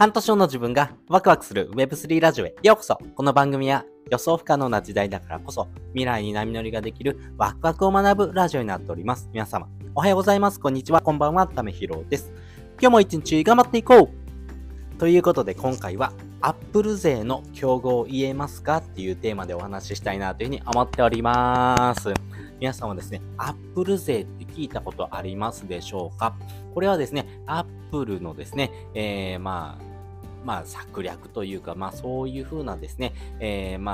半年後の自分がワクワクする web3 ラジオへようこそ。この番組は予想不可能な時代だからこそ未来に波乗りができるワクワクを学ぶラジオになっております。皆様おはようございます。こんにちは。こんばんは。ためひろです。今日も一日頑張っていこうということで、今回は Apple 勢の競合を言えますかっていうテーマでお話ししたいなというふうに思っております。皆さんはですね、Apple 勢って聞いたことありますでしょうか？これはですね、Apple のですね、策略というか、そういう風なですね、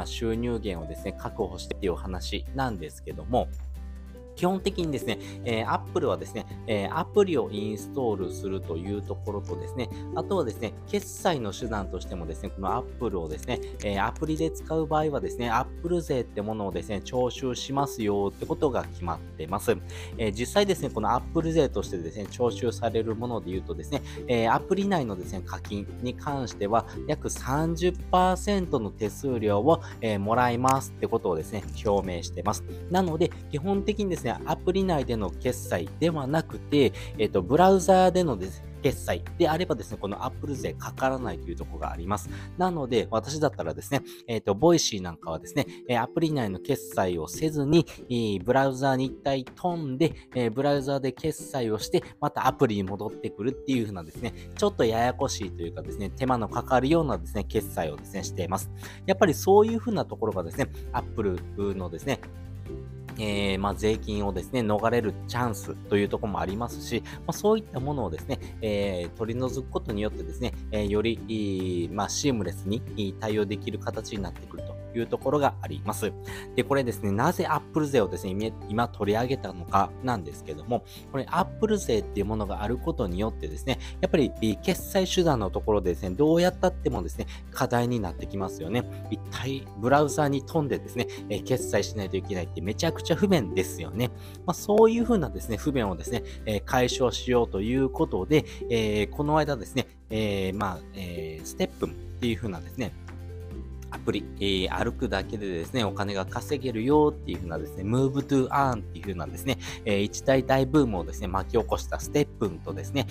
収入源をですね、確保してっていうお話なんですけども、基本的にですね、Apple はですね、アプリをインストールするというところとですね、あとはですね、決済の手段としてもですね、この Apple をですね、アプリで使う場合はですね、Apple 税ってものをですね、徴収しますよってことが決まってます。実際ですね、この Apple 税としてですね、徴収されるもので言うとですね、アプリ内のですね、課金に関しては約 30% の手数料を、もらいますってことをですね、表明してます。なので、基本的にですね、アプリ内での決済ではなくて、ブラウザーでのですね、決済であればですね、この Apple 税かからないというところがあります。なので、私だったらですね、ボイシーなんかはですね、アプリ内の決済をせずに、ブラウザーに一体飛んで、ブラウザーで決済をして、またアプリに戻ってくるっていう風なですね、ちょっとややこしいというかですね、手間のかかるようなですね、決済をですね、しています。やっぱりそういう風なところがですね、Apple のですね、税金をですね、逃れるチャンスというところもありますし、そういったものをですね、取り除くことによってですね、より、シームレスに対応できる形になってくるというところがあります。で、これですね、なぜ Apple 税をですね、今取り上げたのかなんですけども、これ Apple 税っていうものがあることによってですね、やっぱり決済手段のところでですね、どうやったってもですね、課題になってきますよね。一体ブラウザーに飛んでですね、決済しないといけないってめちゃくちゃ不便ですよね。そういう風なですね、不便をですね、解消しようということで、この間ですね、ステップンっていう風なですね、アプリ、歩くだけでですね、お金が稼げるよっていう風なですね、ムーブトゥーアーンっていう風なですね、一大大ブームをですね、巻き起こしたステップンとですね、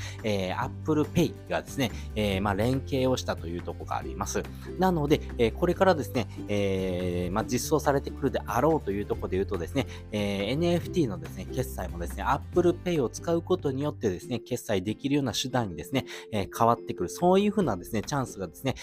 Apple Pay がですね、連携をしたというところがあります。なので、これからですね、実装されてくるであろうというところで言うとですね、NFT のですね、決済もですね、Apple Pay を使うことによってですね、決済できるような手段にですね、変わってくる。そういう風なですね、チャンスがですね、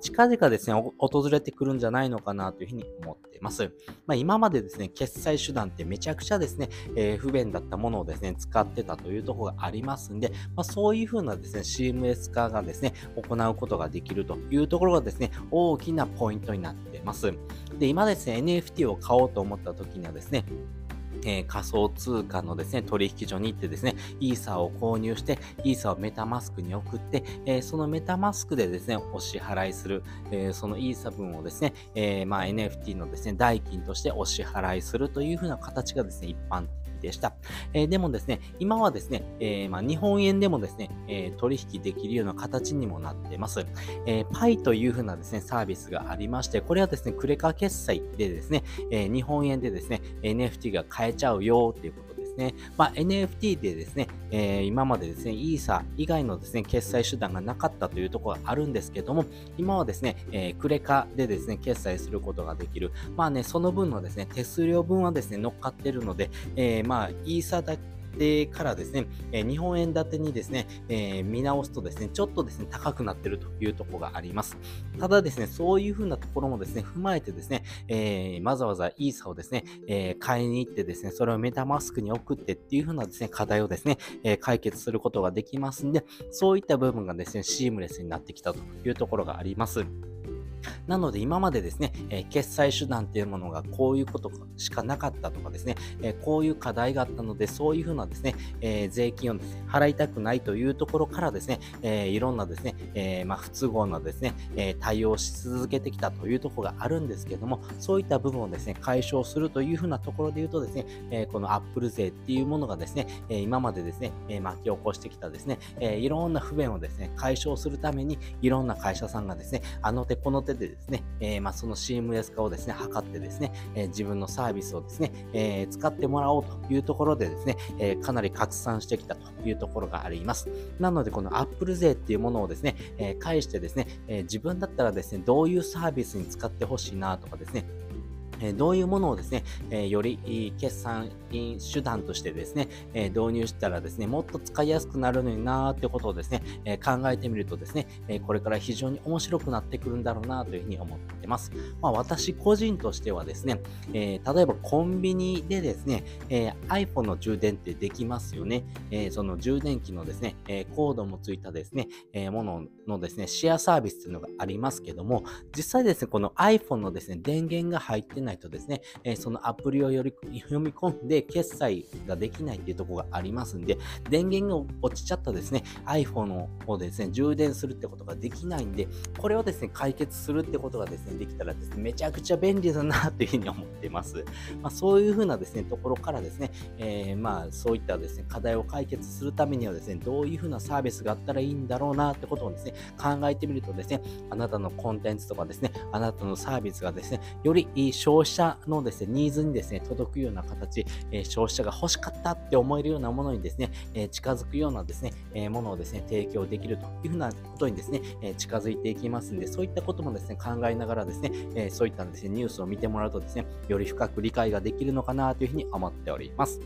近々ですね、訪れてくるんじゃないのかなというふうに思っています。今までですね、決済手段ってめちゃくちゃですね、不便だったものをですね、使ってたというところがありますんで、そういうふうなですね、シームレス化がですね、行うことができるというところがですね、大きなポイントになっています。で、今ですね、NFT を買おうと思った時にはですね、仮想通貨のですね、取引所に行ってですね、イーサを購入して、イーサをメタマスクに送って、そのメタマスクでですね、お支払いする、そのイーサ分をですね、NFT のですね、代金としてお支払いするというふうな形がですね、一般的でした。でもですね、今はですね、日本円でもですね、取引できるような形にもなっています。Pie というふうなですね、サービスがありまして、これはですね、クレカ決済でですね、日本円でですね、NFT が買えちゃうよっていうことですね。NFT でですね、今までですね、イーサ以外のですね、決済手段がなかったというところがあるんですけども、今はですね、クレカでですね、決済することができる。その分のですね、手数料分はですね、乗っかってるので、イーサだけからですね、日本円建てにですね、見直すとですね、ちょっとですね、高くなっているというところがあります。ただですね、そういうふうなところもですね、踏まえてですね、わざわざイーサをですね、買いに行ってですね、それをメタマスクに送ってっていうふうなですね、課題をですね、解決することができますんで、そういった部分がですね、シームレスになってきたというところがあります。なので今までですね、決済手段っていうものがこういうことしかなかったとかですね、こういう課題があったので、そういうふうなですね、税金をですね、払いたくないというところからですね、いろんなですね、不都合なですね、対応し続けてきたというところがあるんですけども、そういった部分をですね、解消するというふうなところで言うとですね、この Apple 税っていうものがですね、今までですね、巻き起こしてきたですね、いろんな不便をですね、解消するために、いろんな会社さんがですね、あの手この手表でですね、そのシームレス化をですね、図ってですね、自分のサービスをですね、使ってもらおうというところでですね、かなり拡散してきたというところがあります。なので、この Apple 税っていうものをですね、返してですね、自分だったらですね、どういうサービスに使ってほしいなとかですね、どういうものをですね、より決算手段としてですね、導入したらですね、もっと使いやすくなるのになーってことをですね、考えてみるとですね、これから非常に面白くなってくるんだろうなというふうに思ってます。まあ、私個人としてはですね、例えばコンビニでですね、iPhone の充電ってできますよね。その充電器のですね、コードもついたですね、もののですね、シェアサービスというのがありますけども、実際ですね、この iPhone のですね、電源が入ってないとですね、そのアプリをより読み込んで決済ができないっていうところがありますんで、電源が落ちちゃったですね iPhone をですね充電するってことができないんで、これをですね解決するってことがですねできたらですね、めちゃくちゃ便利だなというふうに思っています。まあ、そういうふうなですねところからですね、そういったですね課題を解決するためにはですね、どういうふうなサービスがあったらいいんだろうなってことをですね考えてみるとですね、あなたのコンテンツとかですね、あなたのサービスがですねより消費者のですねニーズにですね届くような形、消費者が欲しかったって思えるようなものにですね、近づくようなですね、ものをですね提供できるというふうなことにですね、近づいていきますので、そういったこともですね考えながらですね、そういったですねニュースを見てもらうとですね、より深く理解ができるのかなというふうに思っております。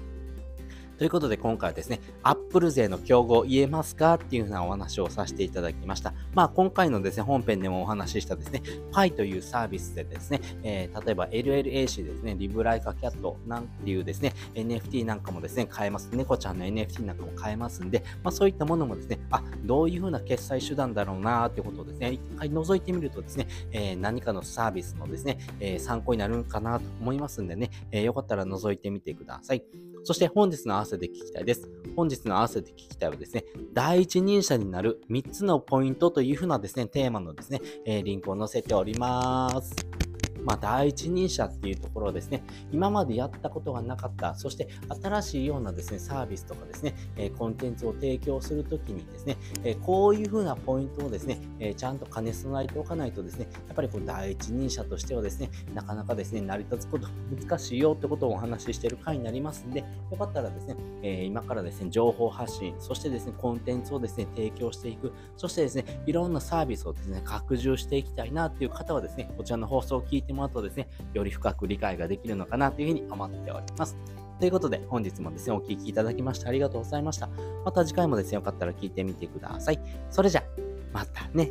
ということで、今回はですね、Apple 税の競合言えますかっていうふうなお話をさせていただきました。まあ、今回のですね、本編でもお話ししたですね、Pie というサービスでですね、例えば LLAC ですね、Library Cat なんていうですね、NFT なんかもですね、買えます。猫ちゃんの NFT なんかも買えますんで、まあ、そういったものもですね、どういうふうな決済手段だろうなーってことをですね、一回覗いてみるとですね、何かのサービスのですね、参考になるんかなと思いますんでね、よかったら覗いてみてください。そして本日の合わせて聞きたいです。本日の合わせて聞きたいはですね、第一人者になる3つのポイントというふうなですね、テーマのですね、リンクを載せております。まあ、第一人者っていうところをですね、今までやったことがなかった、そして新しいようなですね、サービスとかですね、コンテンツを提供するときにですね、こういうふうなポイントをですね、ちゃんと兼ね備えておかないとですね、やっぱりこう第一人者としてはですね、なかなかですね、成り立つこと難しいよってことをお話ししている回になりますので、よかったらですね、今からですね、情報発信、そしてですね、コンテンツをですね、提供していく、そしてですね、いろんなサービスをですね、拡充していきたいなっていう方はですね、こちらの放送を聞いてもらうとですね、より深く理解ができるのかなというふうに思っております。ということで、本日もですね、お聞きいただきましてありがとうございました。また次回もですね、よかったら聞いてみてください。それじゃ、またね。